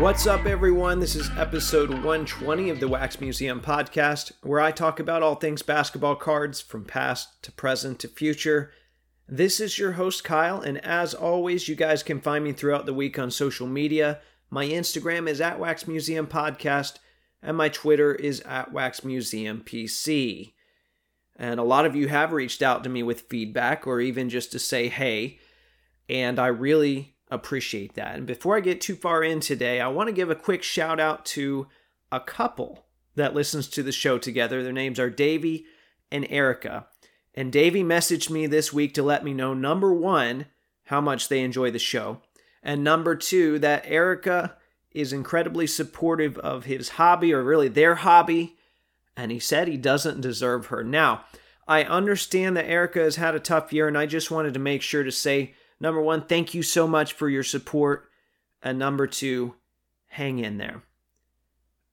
What's up, everyone? This is episode 120 of the Wax Museum Podcast, where I talk about all things basketball cards from past to present to future. This is your host, Kyle, and as always, you guys can find me throughout the week on social media. My Instagram is at Wax Museum Podcast, and my Twitter is at Wax Museum PC. And a lot of you have reached out to me with feedback or even just to say hey, and I really appreciate that. And before I get too far in today, I want to give a quick shout out to a couple that listens to the show together. Their names are Davey and Erica. And Davey messaged me this week to let me know, number one, how much they enjoy the show, and number two, that Erica is incredibly supportive of his hobby, or really their hobby, and he said he doesn't deserve her. Now, I understand that Erica has had a tough year, and I just wanted to make sure to say, number one, thank you so much for your support, and number two, hang in there.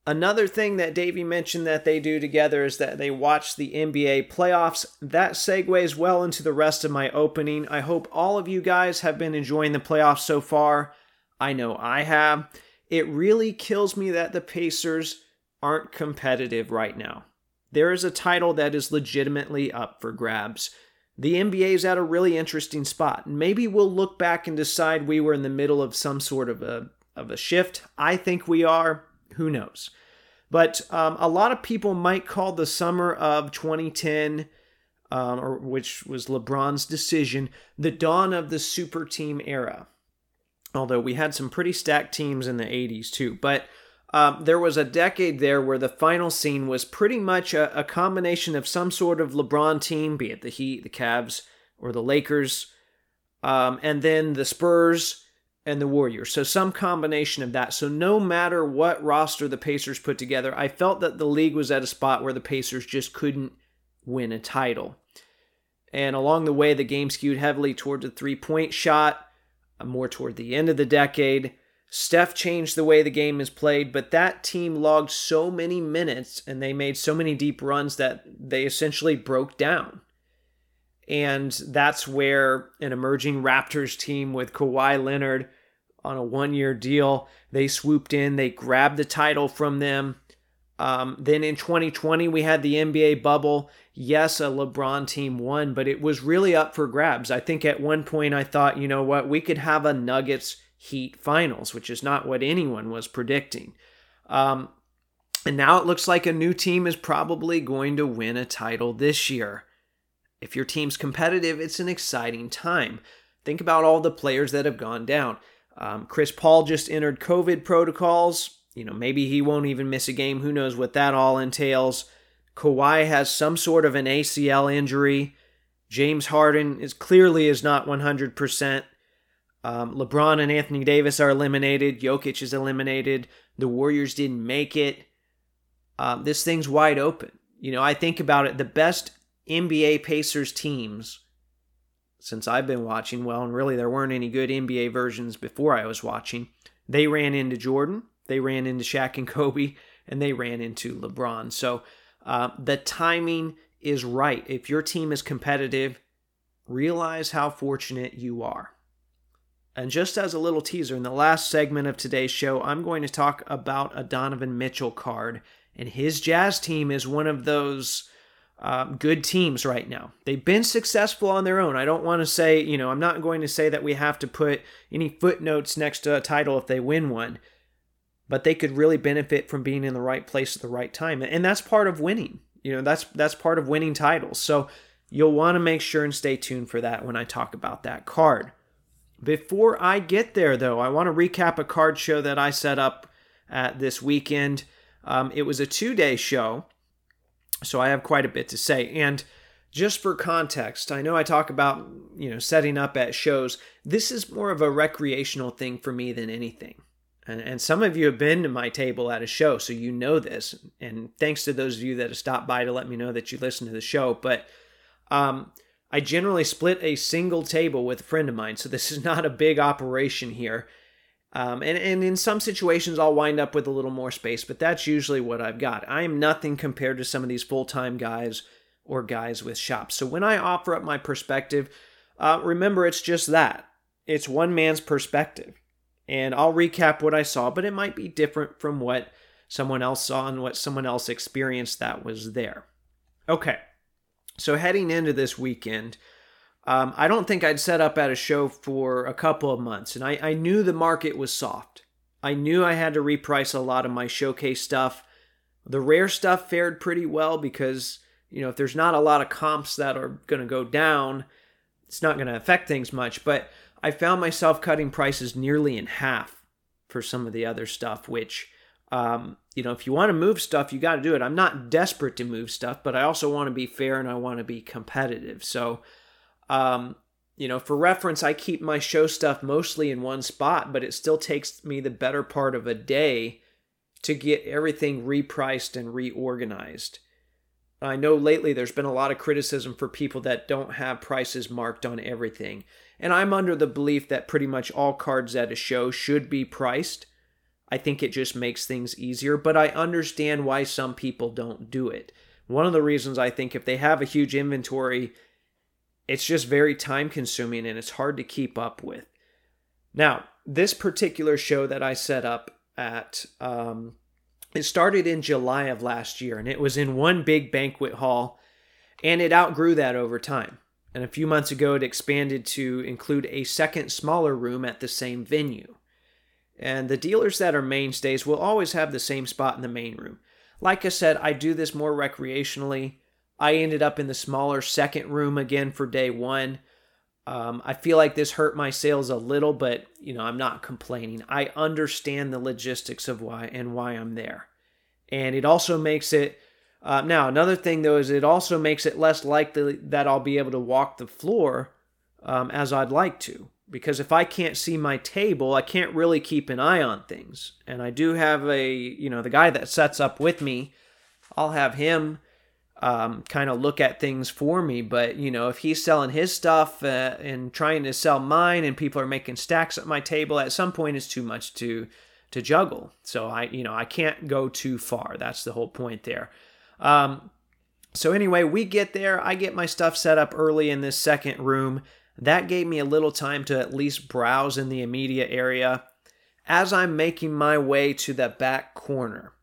Another thing that Davey mentioned that they do together is that they watch the NBA playoffs. That segues well into the rest of my opening. I hope all of you guys have been enjoying the playoffs so far. I know I have. It really kills me that the Pacers aren't competitive right now. There is a title that is legitimately up for grabs. The NBA is at a really interesting spot. Maybe we'll look back and decide we were in the middle of some sort of a shift. I think we are. Who knows? But a lot of people might call the summer of 2010, which was LeBron's decision, the dawn of the super team era. Although we had some pretty stacked teams in the 80s too. But there was a decade there where the final scene was pretty much a combination of some sort of LeBron team, be it the Heat, the Cavs, or the Lakers, and then the Spurs and the Warriors. So some combination of that. So no matter what roster the Pacers put together, I felt that the league was at a spot where the Pacers just couldn't win a title. And along the way, the game skewed heavily toward the three-point shot, more toward the end of the decade. Steph changed the way the game is played, but that team logged so many minutes and they made so many deep runs that they essentially broke down. And that's where an emerging Raptors team with Kawhi Leonard on a one-year deal, they swooped in, they grabbed the title from them. Then in 2020, we had the NBA bubble. Yes, a LeBron team won, but it was really up for grabs. I think at one point I thought, you know what, we could have a Nuggets Heat finals, which is not what anyone was predicting. And now it looks like a new team is probably going to win a title this year. If your team's competitive, it's an exciting time. Think about all the players that have gone down. Chris Paul just entered COVID protocols. You know, maybe he won't even miss a game. Who knows what that all entails. Kawhi has some sort of an ACL injury. James Harden is clearly not 100%. LeBron and Anthony Davis are eliminated. Jokic is eliminated. The Warriors didn't make it. This thing's wide open. You know, I think about it. The best NBA Pacers teams since I've been watching, well, and really there weren't any good NBA versions before I was watching, they ran into Jordan, they ran into Shaq and Kobe, and they ran into LeBron. So the timing is right. If your team is competitive, realize how fortunate you are. And just as a little teaser, in the last segment of today's show, I'm going to talk about a Donovan Mitchell card, and his Jazz team is one of those good teams right now. They've been successful on their own. I don't want to say, you know, I'm not going to say that we have to put any footnotes next to a title if they win one, but they could really benefit from being in the right place at the right time. And that's part of winning. You know, that's part of winning titles. So you'll want to make sure and stay tuned for that when I talk about that card. Before I get there, though, I want to recap a card show that I set up this weekend. It was a two-day show. So I have quite a bit to say. And just for context, I know I talk about, you know, setting up at shows. This is more of a recreational thing for me than anything. And some of you have been to my table at a show, so you know this. And thanks to those of you that have stopped by to let me know that you listen to the show. But I generally split a single table with a friend of mine. So this is not a big operation here. And in some situations, I'll wind up with a little more space, but that's usually what I've got. I am nothing compared to some of these full-time guys or guys with shops. So when I offer up my perspective, remember, it's just that. It's one man's perspective. and I'll recap what I saw, but it might be different from what someone else saw and what someone else experienced that was there. Okay, so heading into this weekend, I don't think I'd set up at a show for a couple of months, and I knew the market was soft. I knew I had to reprice a lot of my showcase stuff. The rare stuff fared pretty well because, you know, if there's not a lot of comps that are going to go down, it's not going to affect things much. But I found myself cutting prices nearly in half for some of the other stuff, which, you know, if you want to move stuff, you got to do it. I'm not desperate to move stuff, but I also want to be fair and I want to be competitive. So, you know, for reference, I keep my show stuff mostly in one spot, but it still takes me the better part of a day to get everything repriced and reorganized. I know lately there's been a lot of criticism for people that don't have prices marked on everything. And I'm under the belief that pretty much all cards at a show should be priced. I think it just makes things easier, but I understand why some people don't do it. One of the reasons I think if they have a huge inventory, it's just very time consuming and it's hard to keep up with. Now, this particular show that I set up at, it started in July of last year, and it was in one big banquet hall, and it outgrew that over time. And a few months ago, it expanded to include a second smaller room at the same venue. And the dealers that are mainstays will always have the same spot in the main room. Like I said, I do this more recreationally. I ended up in the smaller second room again for day one. I feel like this hurt my sales a little, but you know, I'm not complaining. I understand the logistics of why I'm there. And it also makes it, now another thing though, is it also makes it less likely that I'll be able to walk the floor as I'd like to. Because if I can't see my table, I can't really keep an eye on things. And I do have the guy that sets up with me, I'll have him kind of look at things for me. But, you know, if he's selling his stuff and trying to sell mine and people are making stacks at my table, at some point it's too much to juggle. So I can't go too far. That's the whole point there. So anyway, we get there. I get my stuff set up early in this second room. That gave me a little time to at least browse in the immediate area. As I'm making my way to the back corner,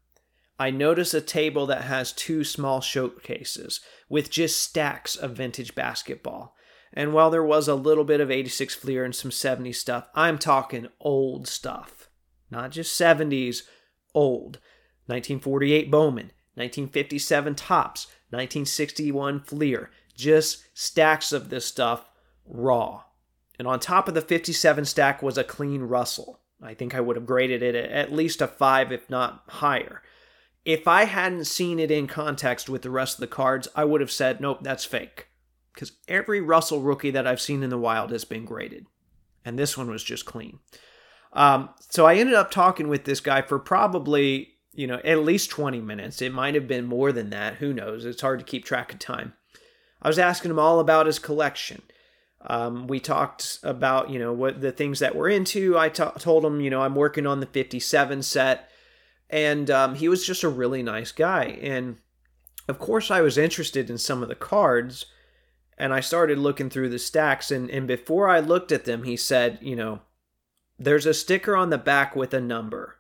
I notice a table that has two small showcases with just stacks of vintage basketball. And while there was a little bit of 86 Fleer and some 70s stuff, I'm talking old stuff. Not just 70s, old. 1948 Bowman, 1957 Topps, 1961 Fleer. Just stacks of this stuff. Raw. And on top of the 57 stack was a clean Russell. I think I would have graded it at least a 5, if not higher. If I hadn't seen it in context with the rest of the cards, I would have said, nope, that's fake. Because every Russell rookie that I've seen in the wild has been graded. And this one was just clean. So I ended up talking with this guy for probably, at least 20 minutes. It might have been more than that. Who knows? It's hard to keep track of time. I was asking him all about his collection. We talked about, what the things that we're into. I told him, I'm working on the 57 set, and he was just a really nice guy. And of course I was interested in some of the cards, and I started looking through the stacks, and before I looked at them, he said, there's a sticker on the back with a number.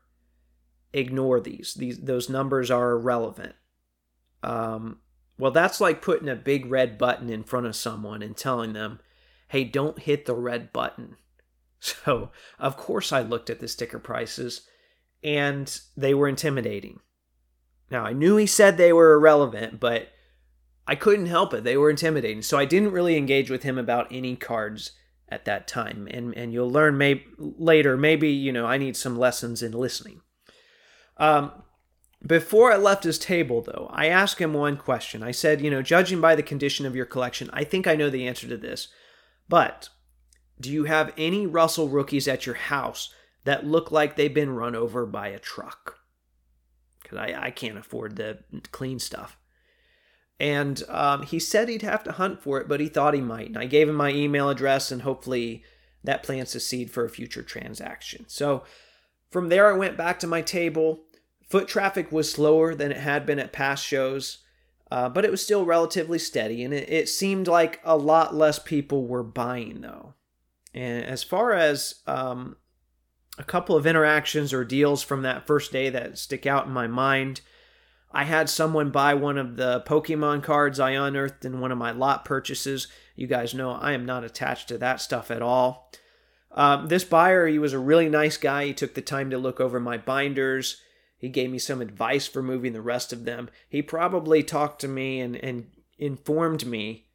Ignore these. Those numbers are irrelevant. Well, that's like putting a big red button in front of someone and telling them, hey, don't hit the red button. So, of course, I looked at the sticker prices, and they were intimidating. Now, I knew he said they were irrelevant, but I couldn't help it. They were intimidating. So I didn't really engage with him about any cards at that time. And you'll learn later, I need some lessons in listening. Before I left his table, though, I asked him one question. I said, judging by the condition of your collection, I think I know the answer to this. But do you have any Russell rookies at your house that look like they've been run over by a truck? Because I can't afford the clean stuff. And he said he'd have to hunt for it, but he thought he might. And I gave him my email address, and hopefully that plants a seed for a future transaction. So from there, I went back to my table. Foot traffic was slower than it had been at past shows. But it was still relatively steady, and it seemed like a lot less people were buying, though. And as far as a couple of interactions or deals from that first day that stick out in my mind. I had someone buy one of the Pokemon cards I unearthed in one of my lot purchases. You guys know I am not attached to that stuff at all. This buyer, he was a really nice guy. He took the time to look over my binders. He gave me some advice for moving the rest of them. He probably talked to me and informed me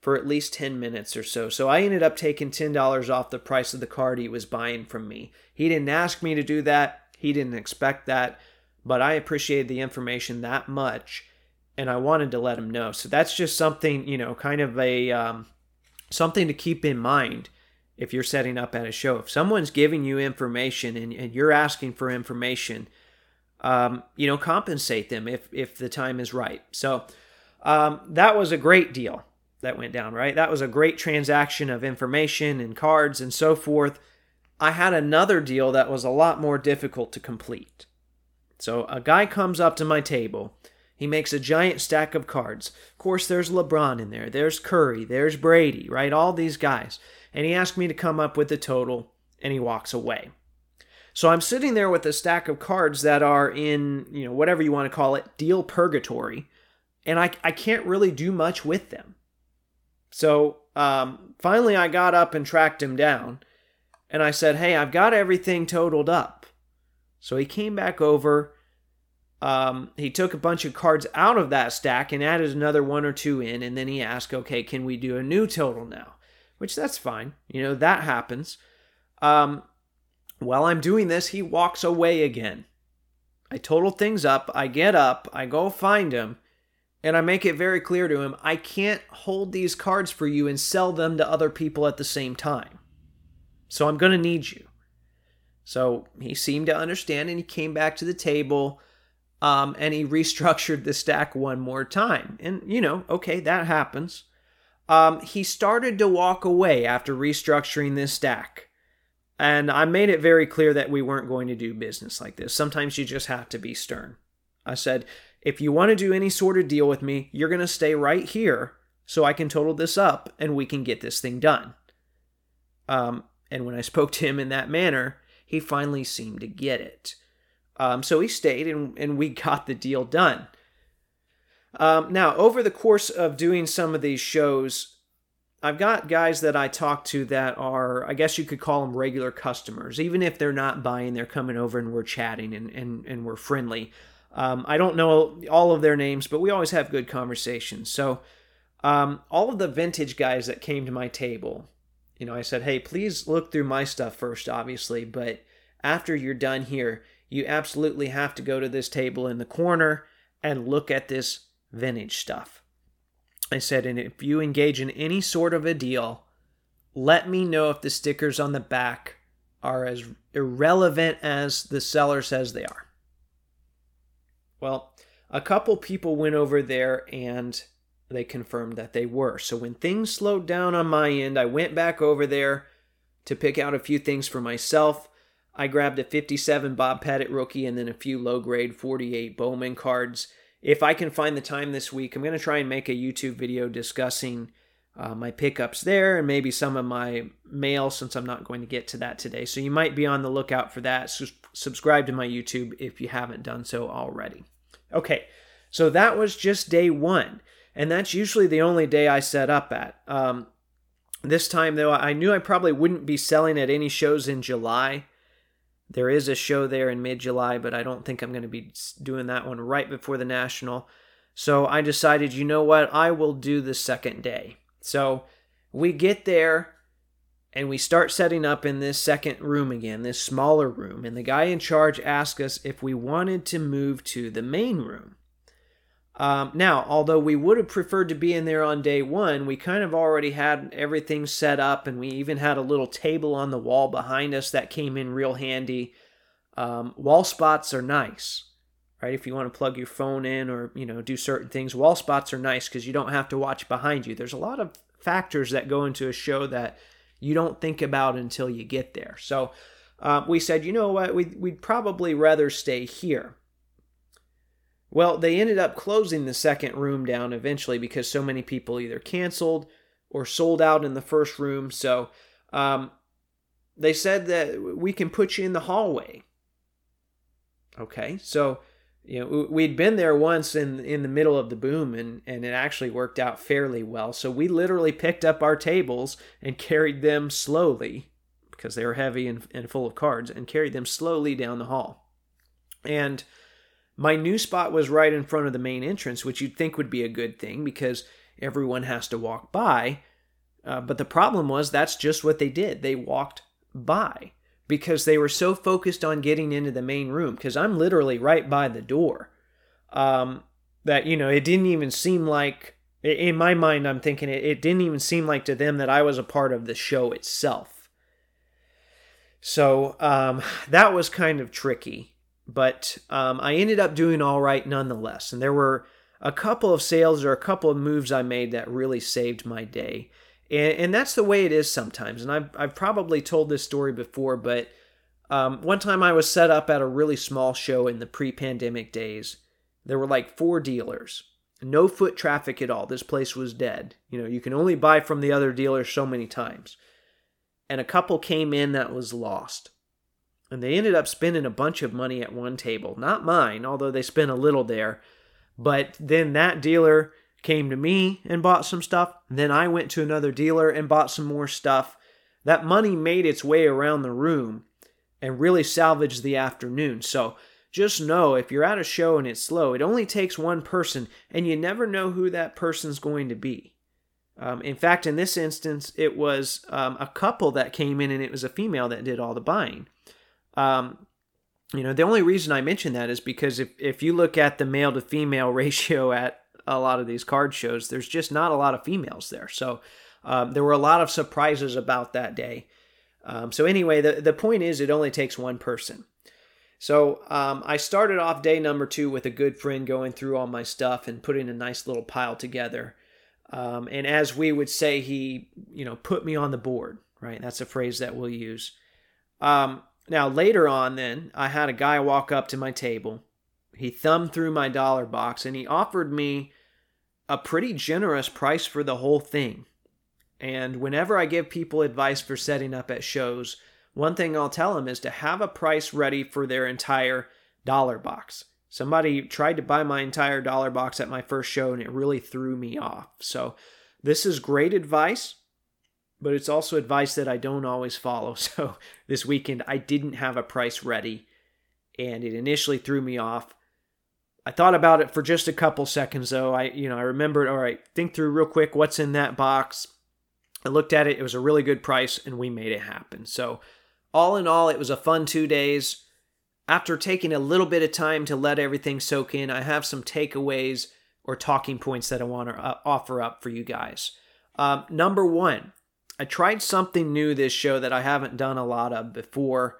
for at least 10 minutes or so. So I ended up taking $10 off the price of the card he was buying from me. He didn't ask me to do that. He didn't expect that. But I appreciated the information that much, and I wanted to let him know. So that's just something, you know, kind of a something to keep in mind if you're setting up at a show. If someone's giving you information and you're asking for information, compensate them if the time is right. So that was a great deal that went down, right? That was a great transaction of information and cards and so forth. I had another deal that was a lot more difficult to complete. So a guy comes up to my table. He makes a giant stack of cards. Of course, there's LeBron in there. There's Curry. There's Brady, right? All these guys. And he asked me to come up with the total, and he walks away. So I'm sitting there with a stack of cards that are in, you know, whatever you want to call it, deal purgatory, and I can't really do much with them. So finally I got up and tracked him down, and I said, hey, I've got everything totaled up. So he came back over, he took a bunch of cards out of that stack and added another one or two in, and then he asked, okay, can we do a new total now? Which that's fine, you know, that happens. While I'm doing this, he walks away again. I total things up, I get up, I go find him, and I make it very clear to him, I can't hold these cards for you and sell them to other people at the same time. So I'm going to need you. So he seemed to understand, and he came back to the table, and he restructured the stack one more time. And, you know, okay, that happens. He started to walk away after restructuring this stack. And I made it very clear that we weren't going to do business like this. Sometimes you just have to be stern. I said, if you want to do any sort of deal with me, you're going to stay right here so I can total this up and we can get this thing done. And when I spoke to him in that manner, he finally seemed to get it. So he stayed and we got the deal done. Now, over the course of doing some of these shows, I've got guys that I talk to that are, I guess you could call them regular customers. Even if they're not buying, they're coming over and we're chatting and we're friendly. I don't know all of their names, but we always have good conversations. So all of the vintage guys that came to my table, you know, I said, hey, please look through my stuff first, obviously, but after you're done here, you absolutely have to go to this table in the corner and look at this vintage stuff. I said, and if you engage in any sort of a deal, let me know if the stickers on the back are as irrelevant as the seller says they are. Well, a couple people went over there and they confirmed that they were. So when things slowed down on my end, I went back over there to pick out a few things for myself. I grabbed a 57 Bob Pettit rookie and then a few low-grade 48 Bowman cards. If I can find the time this week, I'm going to try and make a YouTube video discussing my pickups there and maybe some of my mail, since I'm not going to get to that today. So you might be on the lookout for that. Subscribe to my YouTube if you haven't done so already. Okay, so that was just day one. And that's usually the only day I set up at. This time, though, I knew I probably wouldn't be selling at any shows in July. There is a show there in mid-July, but I don't think I'm going to be doing that one right before the National. So I decided, you know what, I will do the second day. So we get there, and we start setting up in this second room again, this smaller room. And the guy in charge asked us if we wanted to move to the main room. Now, although we would have preferred to be in there on day one, we kind of already had everything set up, and we even had a little table on the wall behind us that came in real handy. Wall spots are nice, right? If you want to plug your phone in or, you know, do certain things, wall spots are nice because you don't have to watch behind you. There's a lot of factors that go into a show that you don't think about until you get there. So we said, you know what, we'd probably rather stay here. Well, they ended up closing the second room down eventually because so many people either canceled or sold out in the first room. So They said that we can put you in the hallway. Okay, so you know we'd been there once in the middle of the boom, and it actually worked out fairly well. So we literally picked up our tables and carried them slowly, because they were heavy and full of cards, and carried them slowly down the hall. And my new spot was right in front of the main entrance, which you'd think would be a good thing because everyone has to walk by. But the problem was that's just what they did. They walked by because they were so focused on getting into the main room, because I'm literally right by the door, that, you know, it didn't even seem like, in my mind, I'm thinking it didn't even seem like to them that I was a part of the show itself. So that was kind of tricky, but I ended up doing all right nonetheless. And there were a couple of sales or a couple of moves I made that really saved my day. And that's the way it is sometimes. And I've probably told this story before, but one time I was set up at a really small show in the pre-pandemic days. There were like 4 dealers. No foot traffic at all. This place was dead. You know, you can only buy from the other dealer so many times. And a couple came in that was lost. And they ended up spending a bunch of money at one table. Not mine, although they spent a little there. But then that dealer came to me and bought some stuff. Then I went to another dealer and bought some more stuff. That money made its way around the room and really salvaged the afternoon. So just know, if you're at a show and it's slow, it only takes one person, and you never know who that person's going to be. In fact, in this instance, it was a couple that came in, and it was a female that did all the buying. You know, the only reason I mention that is because if you look at the male to female ratio at a lot of these card shows, there's just not a lot of females there. So there were a lot of surprises about that day. So anyway, the point is it only takes one person. So I started off day number 2 with a good friend going through all my stuff and putting a nice little pile together. And as we would say, he, you know, put me on the board, right? That's a phrase that we'll use. Now later on then, I had a guy walk up to my table. He thumbed through my dollar box and he offered me a pretty generous price for the whole thing. And whenever I give people advice for setting up at shows, one thing I'll tell them is to have a price ready for their entire dollar box. Somebody tried to buy my entire dollar box at my first show and it really threw me off. So this is great advice, but it's also advice that I don't always follow. So this weekend I didn't have a price ready and it initially threw me off. I thought about it for just a couple seconds though. I remembered, all right, think through real quick what's in that box. I looked at it, it was a really good price, and we made it happen. So all in all, it was a fun 2 days. After taking a little bit of time to let everything soak in, I have some takeaways or talking points that I want to offer up for you guys. Number 1, I tried something new this show that I haven't done a lot of before,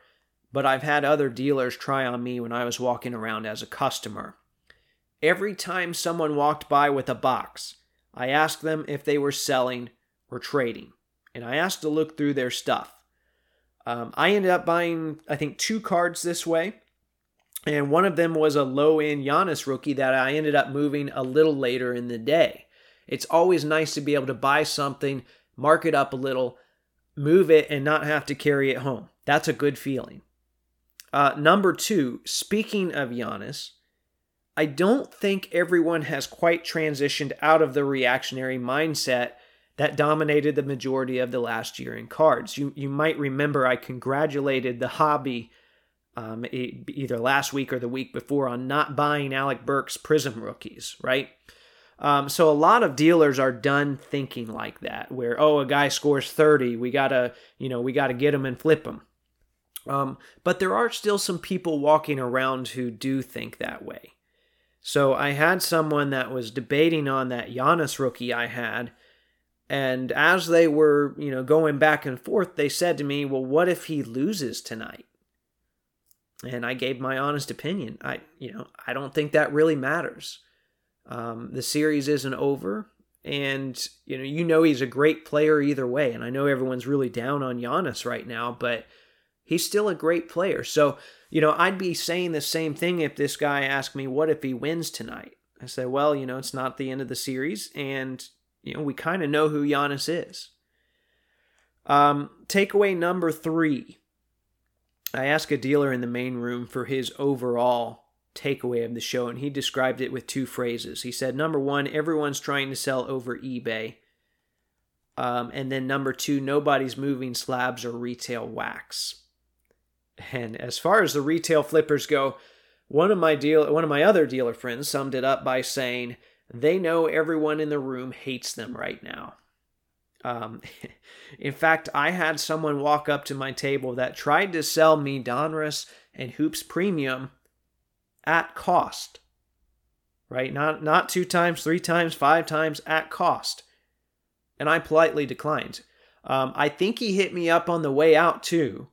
but I've had other dealers try on me when I was walking around as a customer. Every time someone walked by with a box, I asked them if they were selling or trading, and I asked to look through their stuff. I ended up buying, I think, 2 cards this way, and one of them was a low-end Giannis rookie that I ended up moving a little later in the day. It's always nice to be able to buy something, mark it up a little, move it, and not have to carry it home. That's a good feeling. Number 2, speaking of Giannis, I don't think everyone has quite transitioned out of the reactionary mindset that dominated the majority of the last year in cards. You might remember I congratulated the hobby either last week or the week before on not buying Alec Burke's Prism rookies, right? So a lot of dealers are done thinking like that, where, oh, a guy scores 30, we gotta get him and flip him. But there are still some people walking around who do think that way. So I had someone that was debating on that Giannis rookie I had, and as they were, you know, going back and forth, they said to me, well, what if he loses tonight? And I gave my honest opinion. I don't think that really matters. The series isn't over, and, you know, he's a great player either way, and I know everyone's really down on Giannis right now, but he's still a great player. So, you know, I'd be saying the same thing if this guy asked me, what if he wins tonight? I say, well, you know, it's not the end of the series, and, you know, we kind of know who Giannis is. Takeaway number 3. I asked a dealer in the main room for his overall takeaway of the show, and he described it with 2 phrases. He said, number 1, everyone's trying to sell over eBay. And then number 2, nobody's moving slabs or retail wax. And as far as the retail flippers go, one of my other dealer friends summed it up by saying, they know everyone in the room hates them right now. In fact, I had someone walk up to my table that tried to sell me Donruss and Hoops Premium at cost, right? Not 2 times, 3 times, 5 times, at cost. And I politely declined. I think he hit me up on the way out too,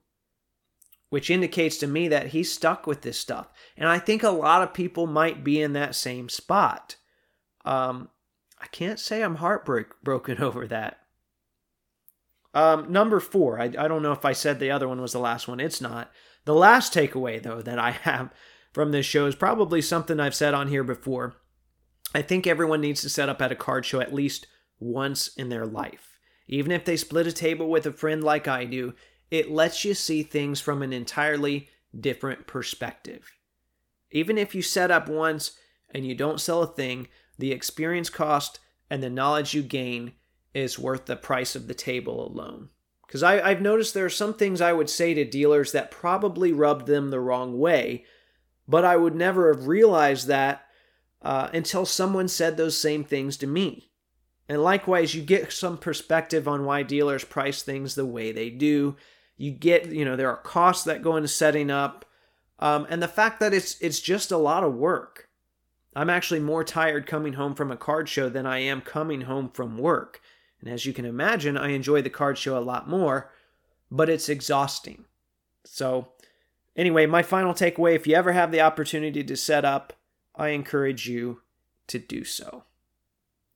which indicates to me that he's stuck with this stuff. And I think a lot of people might be in that same spot. I can't say I'm heartbroken over that. Number 4, I don't know if I said the other one was the last one. It's not. The last takeaway, though, that I have from this show is probably something I've said on here before. I think everyone needs to set up at a card show at least once in their life. Even if they split a table with a friend like I do, it lets you see things from an entirely different perspective. Even if you set up once and you don't sell a thing, the experience cost and the knowledge you gain is worth the price of the table alone. Because I've noticed there are some things I would say to dealers that probably rubbed them the wrong way, but I would never have realized that until someone said those same things to me. And likewise, you get some perspective on why dealers price things the way they do. You get, there are costs that go into setting up, and the fact that it's just a lot of work. I'm actually more tired coming home from a card show than I am coming home from work. And as you can imagine, I enjoy the card show a lot more, but it's exhausting. So anyway, my final takeaway, if you ever have the opportunity to set up, I encourage you to do so.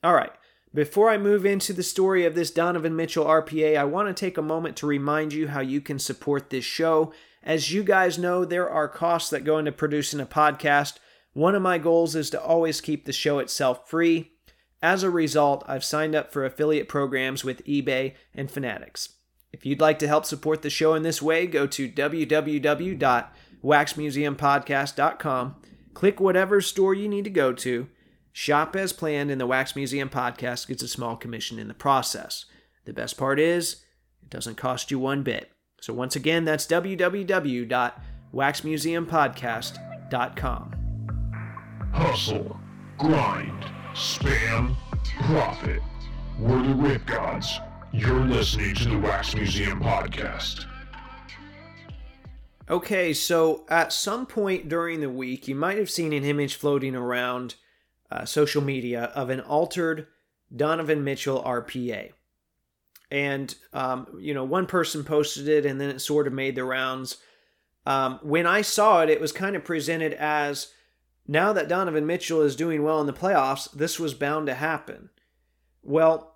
All right, before I move into the story of this Donovan Mitchell RPA, I want to take a moment to remind you how you can support this show. As you guys know, there are costs that go into producing a podcast. One of my goals is to always keep the show itself free. As a result, I've signed up for affiliate programs with eBay and Fanatics. If you'd like to help support the show in this way, go to www.waxmuseumpodcast.com, click whatever store you need to go to, shop as planned, and the Wax Museum Podcast gets a small commission in the process. The best part is, it doesn't cost you one bit. So once again, that's www.waxmuseumpodcast.com. Hustle, grind, spam, profit. We're the Rip Gods. You're listening to the Wax Museum Podcast. Okay, so at some point during the week, you might have seen an image floating around social media of an altered Donovan Mitchell RPA. And, one person posted it and then it sort of made the rounds. When I saw it, it was kind of presented as, now that Donovan Mitchell is doing well in the playoffs, this was bound to happen. Well,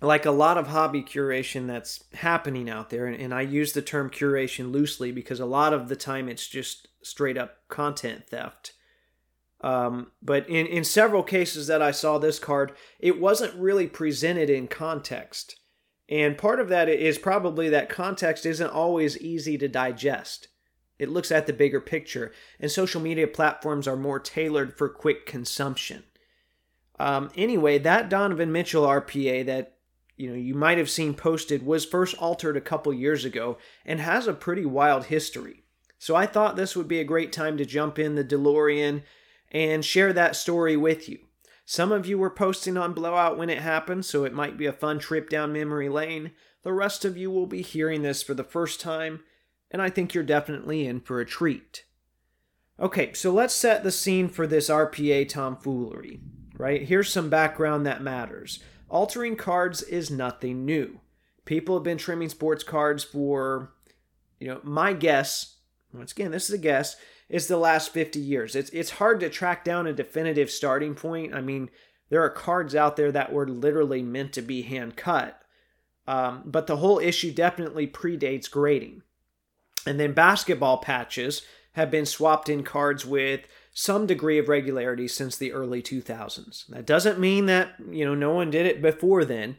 like a lot of hobby curation that's happening out there, and I use the term curation loosely because a lot of the time it's just straight up content theft. But in several cases that I saw this card, it wasn't really presented in context. And part of that is probably that context isn't always easy to digest. It looks at the bigger picture, and social media platforms are more tailored for quick consumption. Anyway, that Donovan Mitchell RPA that you might have seen posted was first altered a couple years ago and has a pretty wild history. So I thought this would be a great time to jump in the DeLorean and share that story with you. Some of you were posting on Blowout when it happened, so it might be a fun trip down memory lane. The rest of you will be hearing this for the first time, and I think you're definitely in for a treat. Okay, so let's set the scene for this RPA tomfoolery, right? Here's some background that matters. Altering cards is nothing new. People have been trimming sports cards for, my guess, once again, this is a guess, is the last 50 years. It's hard to track down a definitive starting point. I mean, there are cards out there that were literally meant to be hand-cut, but the whole issue definitely predates grading. And then basketball patches have been swapped in cards with some degree of regularity since the early 2000s. That doesn't mean that, no one did it before then,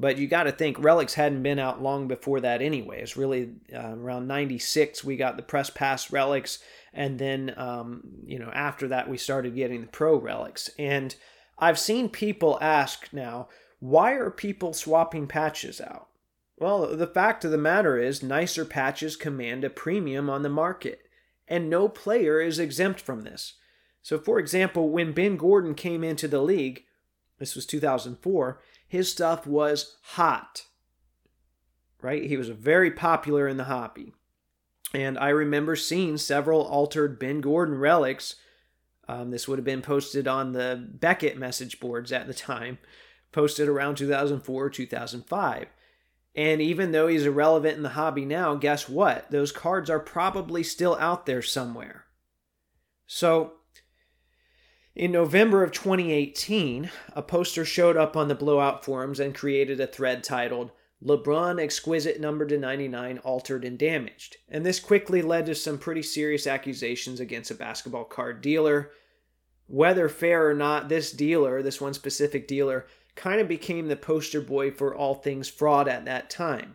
But you got to think, relics hadn't been out long before that anyway. It's really around 96 we got the press pass relics. And then, after that, we started getting the pro relics. And I've seen people ask now, why are people swapping patches out? Well, the fact of the matter is, nicer patches command a premium on the market. And no player is exempt from this. So, for example, when Ben Gordon came into the league, this was 2004, his stuff was hot, right? He was very popular in the hobby. And I remember seeing several altered Ben Gordon relics. This would have been posted on the Beckett message boards at the time, posted around 2004 or 2005. And even though he's irrelevant in the hobby now, guess what? Those cards are probably still out there somewhere. So, in November of 2018, a poster showed up on the Blowout forums and created a thread titled, LeBron Exquisite numbered to 99, altered and damaged. And this quickly led to some pretty serious accusations against a basketball card dealer. Whether fair or not, this one specific dealer, kind of became the poster boy for all things fraud at that time.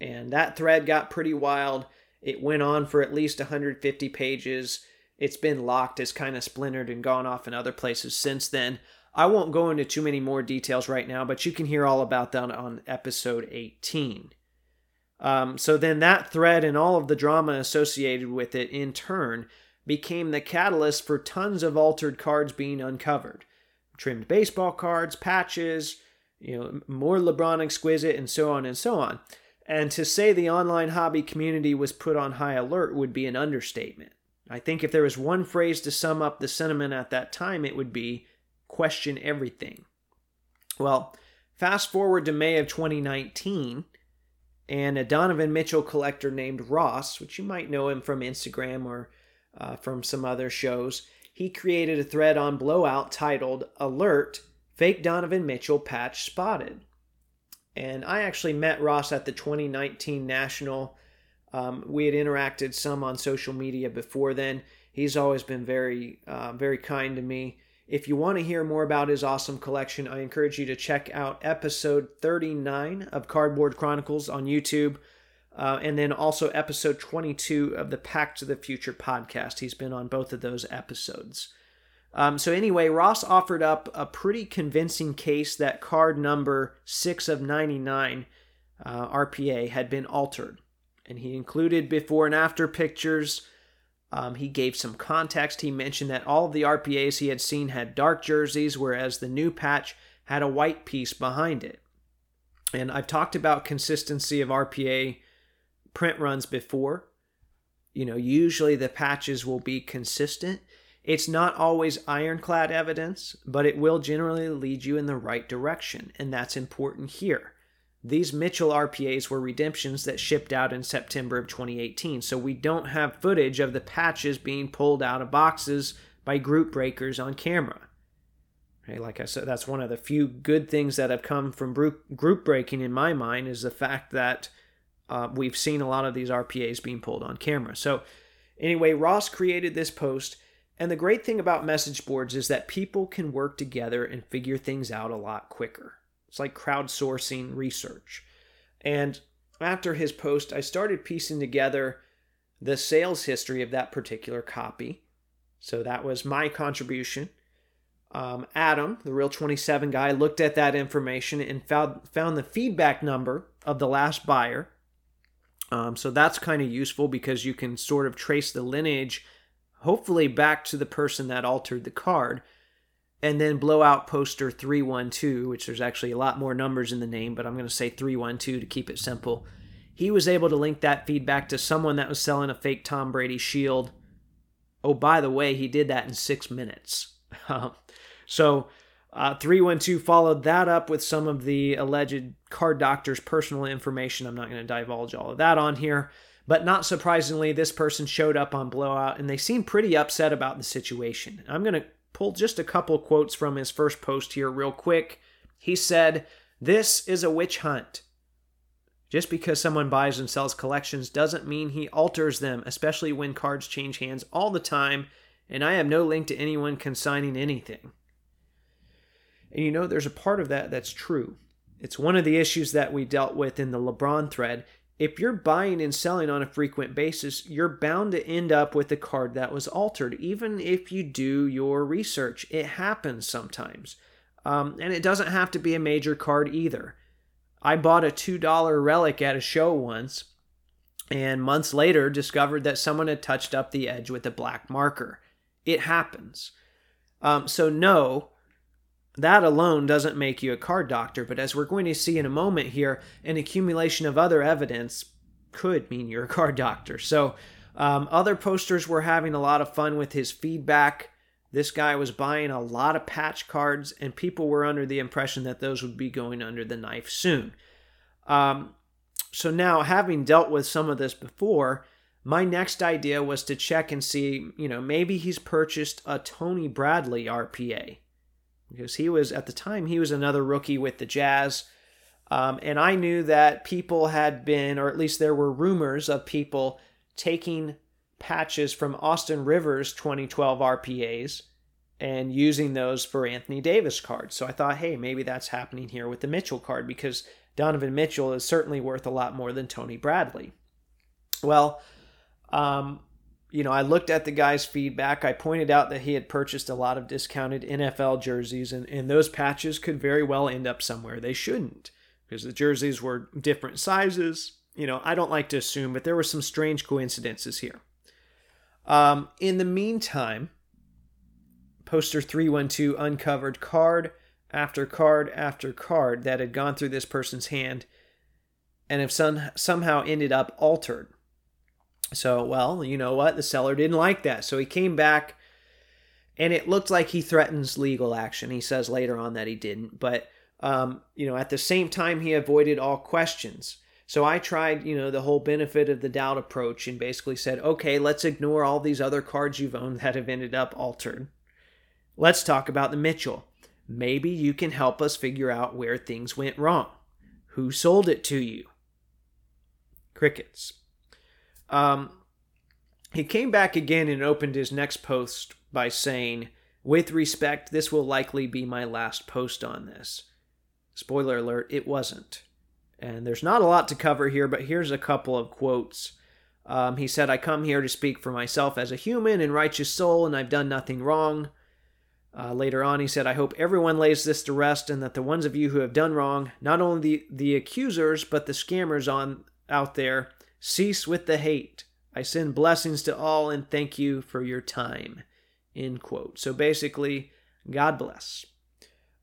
And that thread got pretty wild. It went on for at least 150 pages. It's been locked, it's kind of splintered and gone off in other places since then. I won't go into too many more details right now, but you can hear all about that on episode 18. So then that thread and all of the drama associated with it in turn became the catalyst for tons of altered cards being uncovered. Trimmed baseball cards, patches, more LeBron Exquisite, and so on and so on. And to say the online hobby community was put on high alert would be an understatement. I think if there was one phrase to sum up the sentiment at that time, it would be, question everything. Well, fast forward to May of 2019, and a Donovan Mitchell collector named Ross, which you might know him from Instagram or from some other shows, he created a thread on Blowout titled, Alert, Fake Donovan Mitchell Patch Spotted. And I actually met Ross at the 2019 National. We had interacted some on social media before then. He's always been very, very kind to me. If you want to hear more about his awesome collection, I encourage you to check out episode 39 of Cardboard Chronicles on YouTube, and then also episode 22 of the Pack to the Future podcast. He's been on both of those episodes. So anyway, Ross offered up a pretty convincing case that card number 6 of 99 RPA had been altered. And he included before and after pictures. He gave some context. He mentioned that all of the RPAs he had seen had dark jerseys, whereas the new patch had a white piece behind it. And I've talked about consistency of RPA print runs before. Usually the patches will be consistent. It's not always ironclad evidence, but it will generally lead you in the right direction, and that's important here. These Mitchell RPAs were redemptions that shipped out in September of 2018, so we don't have footage of the patches being pulled out of boxes by group breakers on camera. Okay, like I said, that's one of the few good things that have come from group breaking in my mind is the fact that we've seen a lot of these RPAs being pulled on camera. So anyway, Ross created this post, and the great thing about message boards is that people can work together and figure things out a lot quicker. It's like crowdsourcing research. And after his post, I started piecing together the sales history of that particular copy. So that was my contribution. Adam, the Real 27 guy, looked at that information and found the feedback number of the last buyer. So that's kind of useful because you can sort of trace the lineage, hopefully back to the person that altered the card. And then Blowout Poster 312, which there's actually a lot more numbers in the name, but I'm going to say 312 to keep it simple. He was able to link that feedback to someone that was selling a fake Tom Brady shield. Oh, by the way, he did that in 6 minutes. So 312 followed that up with some of the alleged card doctor's personal information. I'm not going to divulge all of that on here. But not surprisingly, this person showed up on Blowout, and they seemed pretty upset about the situation. I'm going to pull just a couple quotes from his first post here real quick. He said, "This is a witch hunt. Just because someone buys and sells collections doesn't mean he alters them, especially when cards change hands all the time, and I have no link to anyone consigning anything." And there's a part of that that's true. It's one of the issues that we dealt with in the LeBron thread. If you're buying and selling on a frequent basis, you're bound to end up with a card that was altered, even if you do your research. It happens sometimes. And it doesn't have to be a major card either. I bought a $2 relic at a show once, and months later discovered that someone had touched up the edge with a black marker. It happens. So no, that alone doesn't make you a card doctor, but as we're going to see in a moment here, an accumulation of other evidence could mean you're a card doctor. So other posters were having a lot of fun with his feedback. This guy was buying a lot of patch cards, and people were under the impression that those would be going under the knife soon. So now, having dealt with some of this before, my next idea was to check and see, maybe he's purchased a Tony Bradley RPA. Because at the time, he was another rookie with the Jazz. And I knew that people had been, or at least there were rumors of people taking patches from Austin Rivers' 2012 RPAs and using those for Anthony Davis cards. So I thought, hey, maybe that's happening here with the Mitchell card, because Donovan Mitchell is certainly worth a lot more than Tony Bradley. Well, I looked at the guy's feedback. I pointed out that he had purchased a lot of discounted NFL jerseys, and those patches could very well end up somewhere they shouldn't, because the jerseys were different sizes. I don't like to assume, but there were some strange coincidences here. In the meantime, poster 312 uncovered card after card after card that had gone through this person's hand and have somehow ended up altered. So, well, you know what? The seller didn't like that. So he came back, and it looked like he threatens legal action. He says later on that he didn't. But, at the same time, he avoided all questions. So I tried, the whole benefit of the doubt approach and basically said, okay, let's ignore all these other cards you've owned that have ended up altered. Let's talk about the Mitchell. Maybe you can help us figure out where things went wrong. Who sold it to you? Crickets. He came back again and opened his next post by saying, with respect, this will likely be my last post on this. Spoiler alert, it wasn't. And there's not a lot to cover here, but here's a couple of quotes. He said, I come here to speak for myself as a human and righteous soul, and I've done nothing wrong. Later on, he said, I hope everyone lays this to rest, and that the ones of you who have done wrong, not only the accusers, but the scammers out there, cease with the hate. I send blessings to all, and thank you for your time. End quote. So basically, God bless.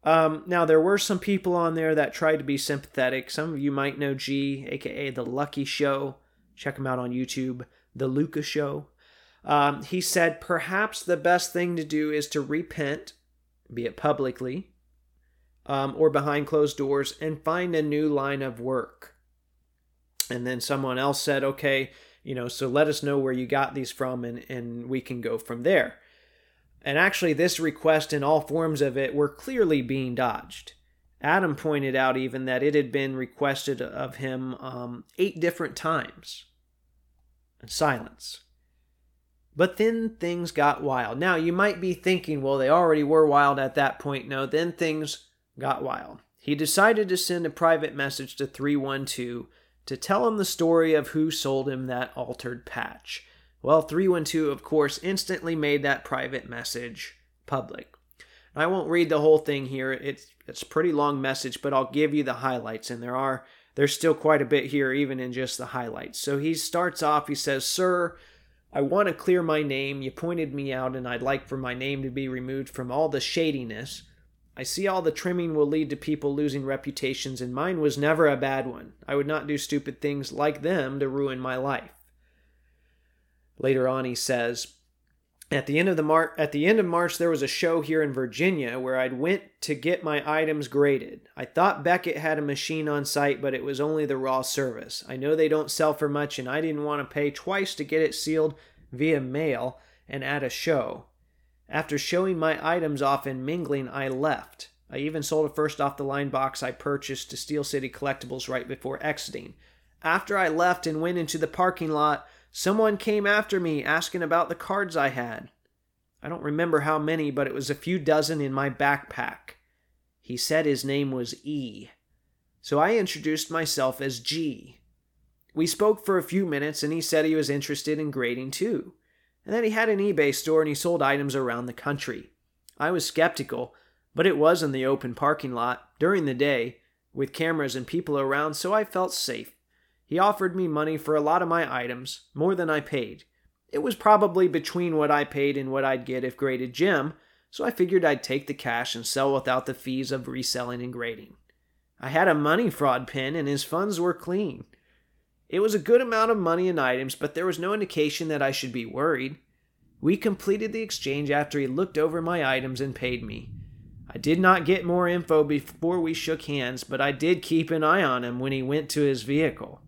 Now, there were some people on there that tried to be sympathetic. Some of you might know G, a.k.a. The Lucky Show. Check him out on YouTube, The Luca Show. He said, perhaps the best thing to do is to repent, be it publicly, or behind closed doors, and find a new line of work. And then someone else said, okay, so let us know where you got these from, and we can go from there. And actually, this request and all forms of it were clearly being dodged. Adam pointed out even that it had been requested of him 8 different times. And silence. But then things got wild. Now, you might be thinking, well, they already were wild at that point. No, then things got wild. He decided to send a private message to 312 to tell him the story of who sold him that altered patch. Well, 312, of course, instantly made that private message public. I won't read the whole thing here. It's a pretty long message, but I'll give you the highlights, and there's still quite a bit here, even in just the highlights. So he starts off, he says, Sir, I want to clear my name. You pointed me out, and I'd like for my name to be removed from all the shadiness. I see all the trimming will lead to people losing reputations, and mine was never a bad one. I would not do stupid things like them to ruin my life. Later on, he says, at the end of March, there was a show here in Virginia where I went to get my items graded. I thought Beckett had a machine on site, but it was only the raw service. I know they don't sell for much, and I didn't want to pay twice to get it sealed via mail and at a show. After showing my items off and mingling, I left. I even sold a first off-the-line box I purchased to Steel City Collectibles right before exiting. After I left and went into the parking lot, someone came after me asking about the cards I had. I don't remember how many, but it was a few dozen in my backpack. He said his name was E. so I introduced myself as G. We spoke for a few minutes, and he said he was interested in grading too, and that he had an eBay store and he sold items around the country. I was skeptical, but it was in the open parking lot, during the day, with cameras and people around, so I felt safe. He offered me money for a lot of my items, more than I paid. It was probably between what I paid and what I'd get if graded gem, so I figured I'd take the cash and sell without the fees of reselling and grading. I had a money fraud pin, and his funds were clean. It was a good amount of money and items, but there was no indication that I should be worried. We completed the exchange after he looked over my items and paid me. I did not get more info before we shook hands, but I did keep an eye on him when he went to his vehicle.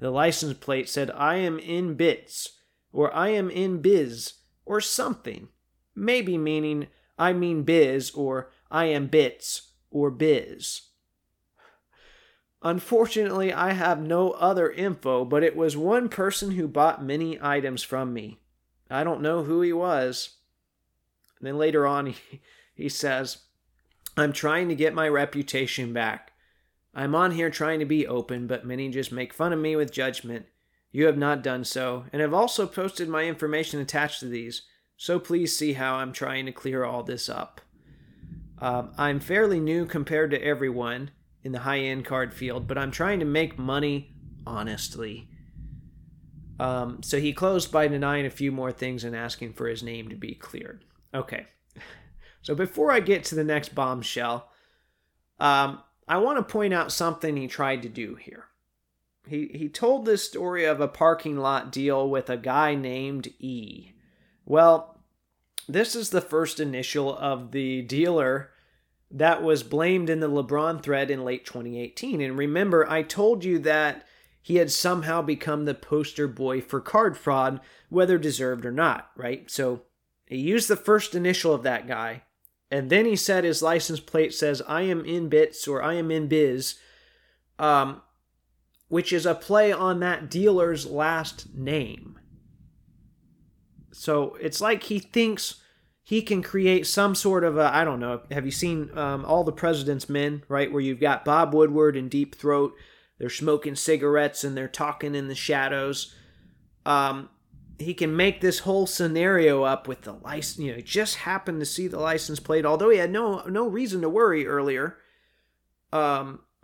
The license plate said, "I am in bits," or "I am in biz," or something. Maybe meaning, "I mean biz," or "I am bits," or "biz." Unfortunately, I have no other info, but it was one person who bought many items from me. I don't know who he was. And then later on, he says, "I'm trying to get my reputation back. I'm on here trying to be open, but many just make fun of me with judgment. You have not done so, and have also posted my information attached to these, so please see how I'm trying to clear all this up. I'm fairly new compared to everyone in the high-end card field, but I'm trying to make money honestly." So he closed by denying a few more things and asking for his name to be cleared. Okay. So before I get to the next bombshell, I want to point out something he tried to do here. He told this story of a parking lot deal with a guy named E. Well, this is the first initial of the dealer that was blamed in the LeBron thread in late 2018. And remember, I told you that he had somehow become the poster boy for card fraud, whether deserved or not, right? So he used the first initial of that guy. And then he said his license plate says, "I am in bits," or "I am in biz," which is a play on that dealer's last name. So it's like he thinks he can create some sort of a, I don't know, have you seen All the President's Men, right? Where you've got Bob Woodward and Deep Throat. They're smoking cigarettes and they're talking in the shadows. He can make this whole scenario up with the license. You know, just happened to see the license plate, although he had no reason to worry earlier.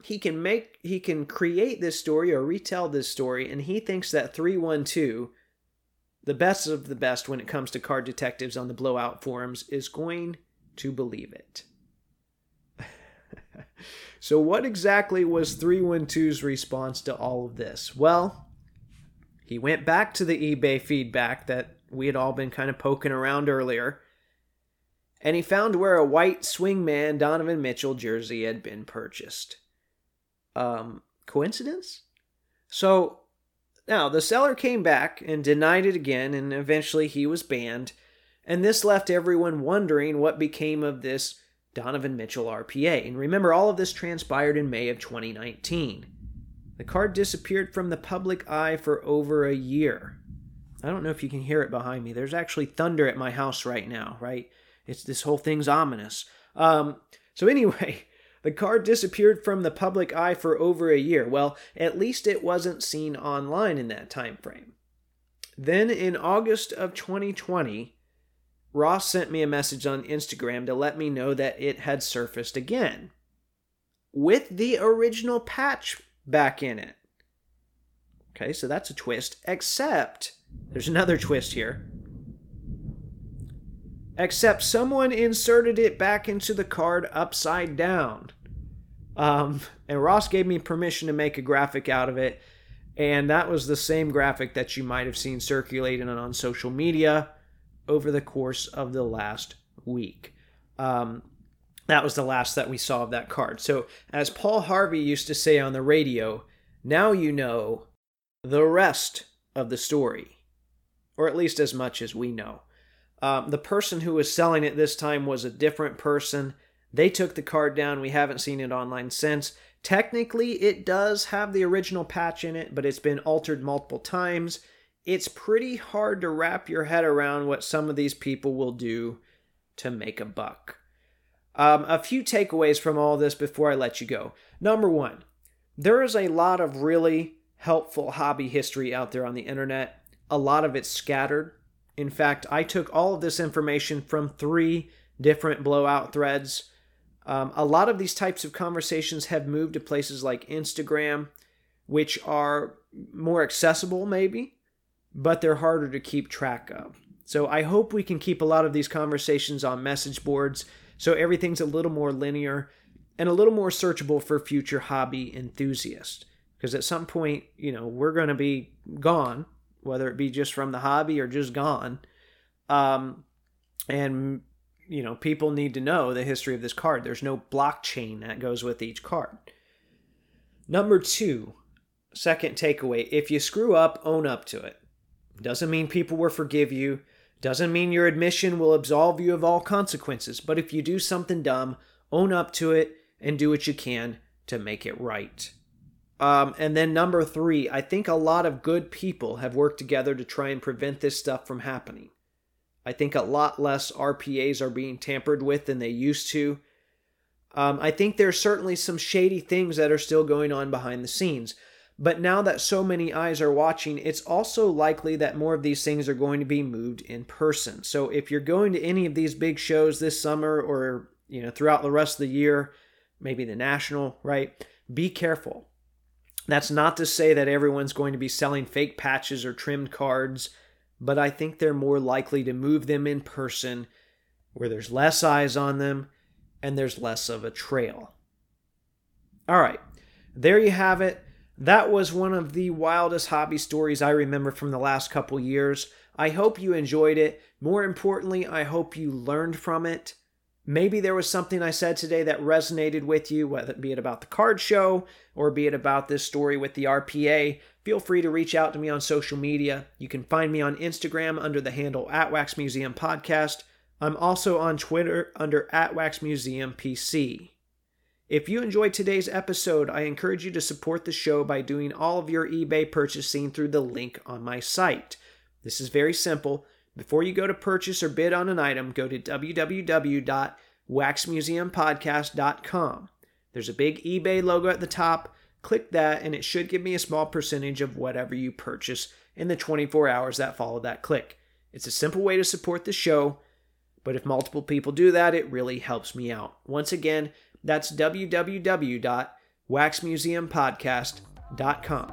He can create this story or retell this story, and he thinks that 312, the best of the best when it comes to card detectives on the Blowout forums, is going to believe it. So what exactly was 312's response to all of this? Well, he went back to the eBay feedback that we had all been kind of poking around earlier, and he found where a white swingman Donovan Mitchell jersey had been purchased. Coincidence? So, now, the seller came back and denied it again, and eventually he was banned, and this left everyone wondering what became of this Donovan Mitchell RPA. And remember, all of this transpired in May of 2019. The card disappeared from the public eye for over a year. I don't know if you can hear it behind me. There's actually thunder at my house right now, right? It's this whole thing's ominous. So anyway, the card disappeared from the public eye for over a year. Well, at least it wasn't seen online in that time frame. Then in August of 2020, Ross sent me a message on Instagram to let me know that it had surfaced again, with the original patch back in it. Okay, so that's a twist, except there's another twist here. Except someone inserted it back into the card upside down. And Ross gave me permission to make a graphic out of it, and that was the same graphic that you might have seen circulating on social media over the course of the last week. That was the last that we saw of that card. So as Paul Harvey used to say on the radio, now you know the rest of the story, or at least as much as we know. The person who was selling it this time was a different person. They took the card down. We haven't seen it online since. Technically, it does have the original patch in it, but it's been altered multiple times. It's pretty hard to wrap your head around what some of these people will do to make a buck. A few takeaways from all this before I let you go. Number one, There is a lot of really helpful hobby history out there on the internet. A lot of it's scattered. In fact, I took all of this information from 3 different blowout threads. A lot of these types of conversations have moved to places like Instagram, which are more accessible maybe, but they're harder to keep track of. So I hope we can keep a lot of these conversations on message boards so everything's a little more linear and a little more searchable for future hobby enthusiasts. Because at some point, we're going to be gone, whether it be just from the hobby or just gone. People need to know the history of this card. There's no blockchain that goes with each card. Number 2, second takeaway, if you screw up, own up to it. Doesn't mean people will forgive you. Doesn't mean your admission will absolve you of all consequences. But if you do something dumb, own up to it and do what you can to make it right. And then number 3, I think a lot of good people have worked together to try and prevent this stuff from happening. I think a lot less RPAs are being tampered with than they used to. I think there's certainly some shady things that are still going on behind the scenes. But now that so many eyes are watching, it's also likely that more of these things are going to be moved in person. So if you're going to any of these big shows this summer or throughout the rest of the year, maybe the National, right? Be careful. That's not to say that everyone's going to be selling fake patches or trimmed cards, but I think they're more likely to move them in person where there's less eyes on them and there's less of a trail. All right, there you have it. That was one of the wildest hobby stories I remember from the last couple years. I hope you enjoyed it. More importantly, I hope you learned from it. Maybe there was something I said today that resonated with you, whether it be about the card show or be it about this story with the RPA. Feel free to reach out to me on social media. You can find me on Instagram under the handle @WaxMuseumPodcast. I'm also on Twitter under @WaxMuseumPC. If you enjoyed today's episode, I encourage you to support the show by doing all of your eBay purchasing through the link on my site. This is very simple. Before you go to purchase or bid on an item, go to www.waxmuseumpodcast.com. There's a big eBay logo at the top. Click that and it should give me a small percentage of whatever you purchase in the 24 hours that follow that click. It's a simple way to support the show, but if multiple people do that, it really helps me out. Once again, that's www.waxmuseumpodcast.com.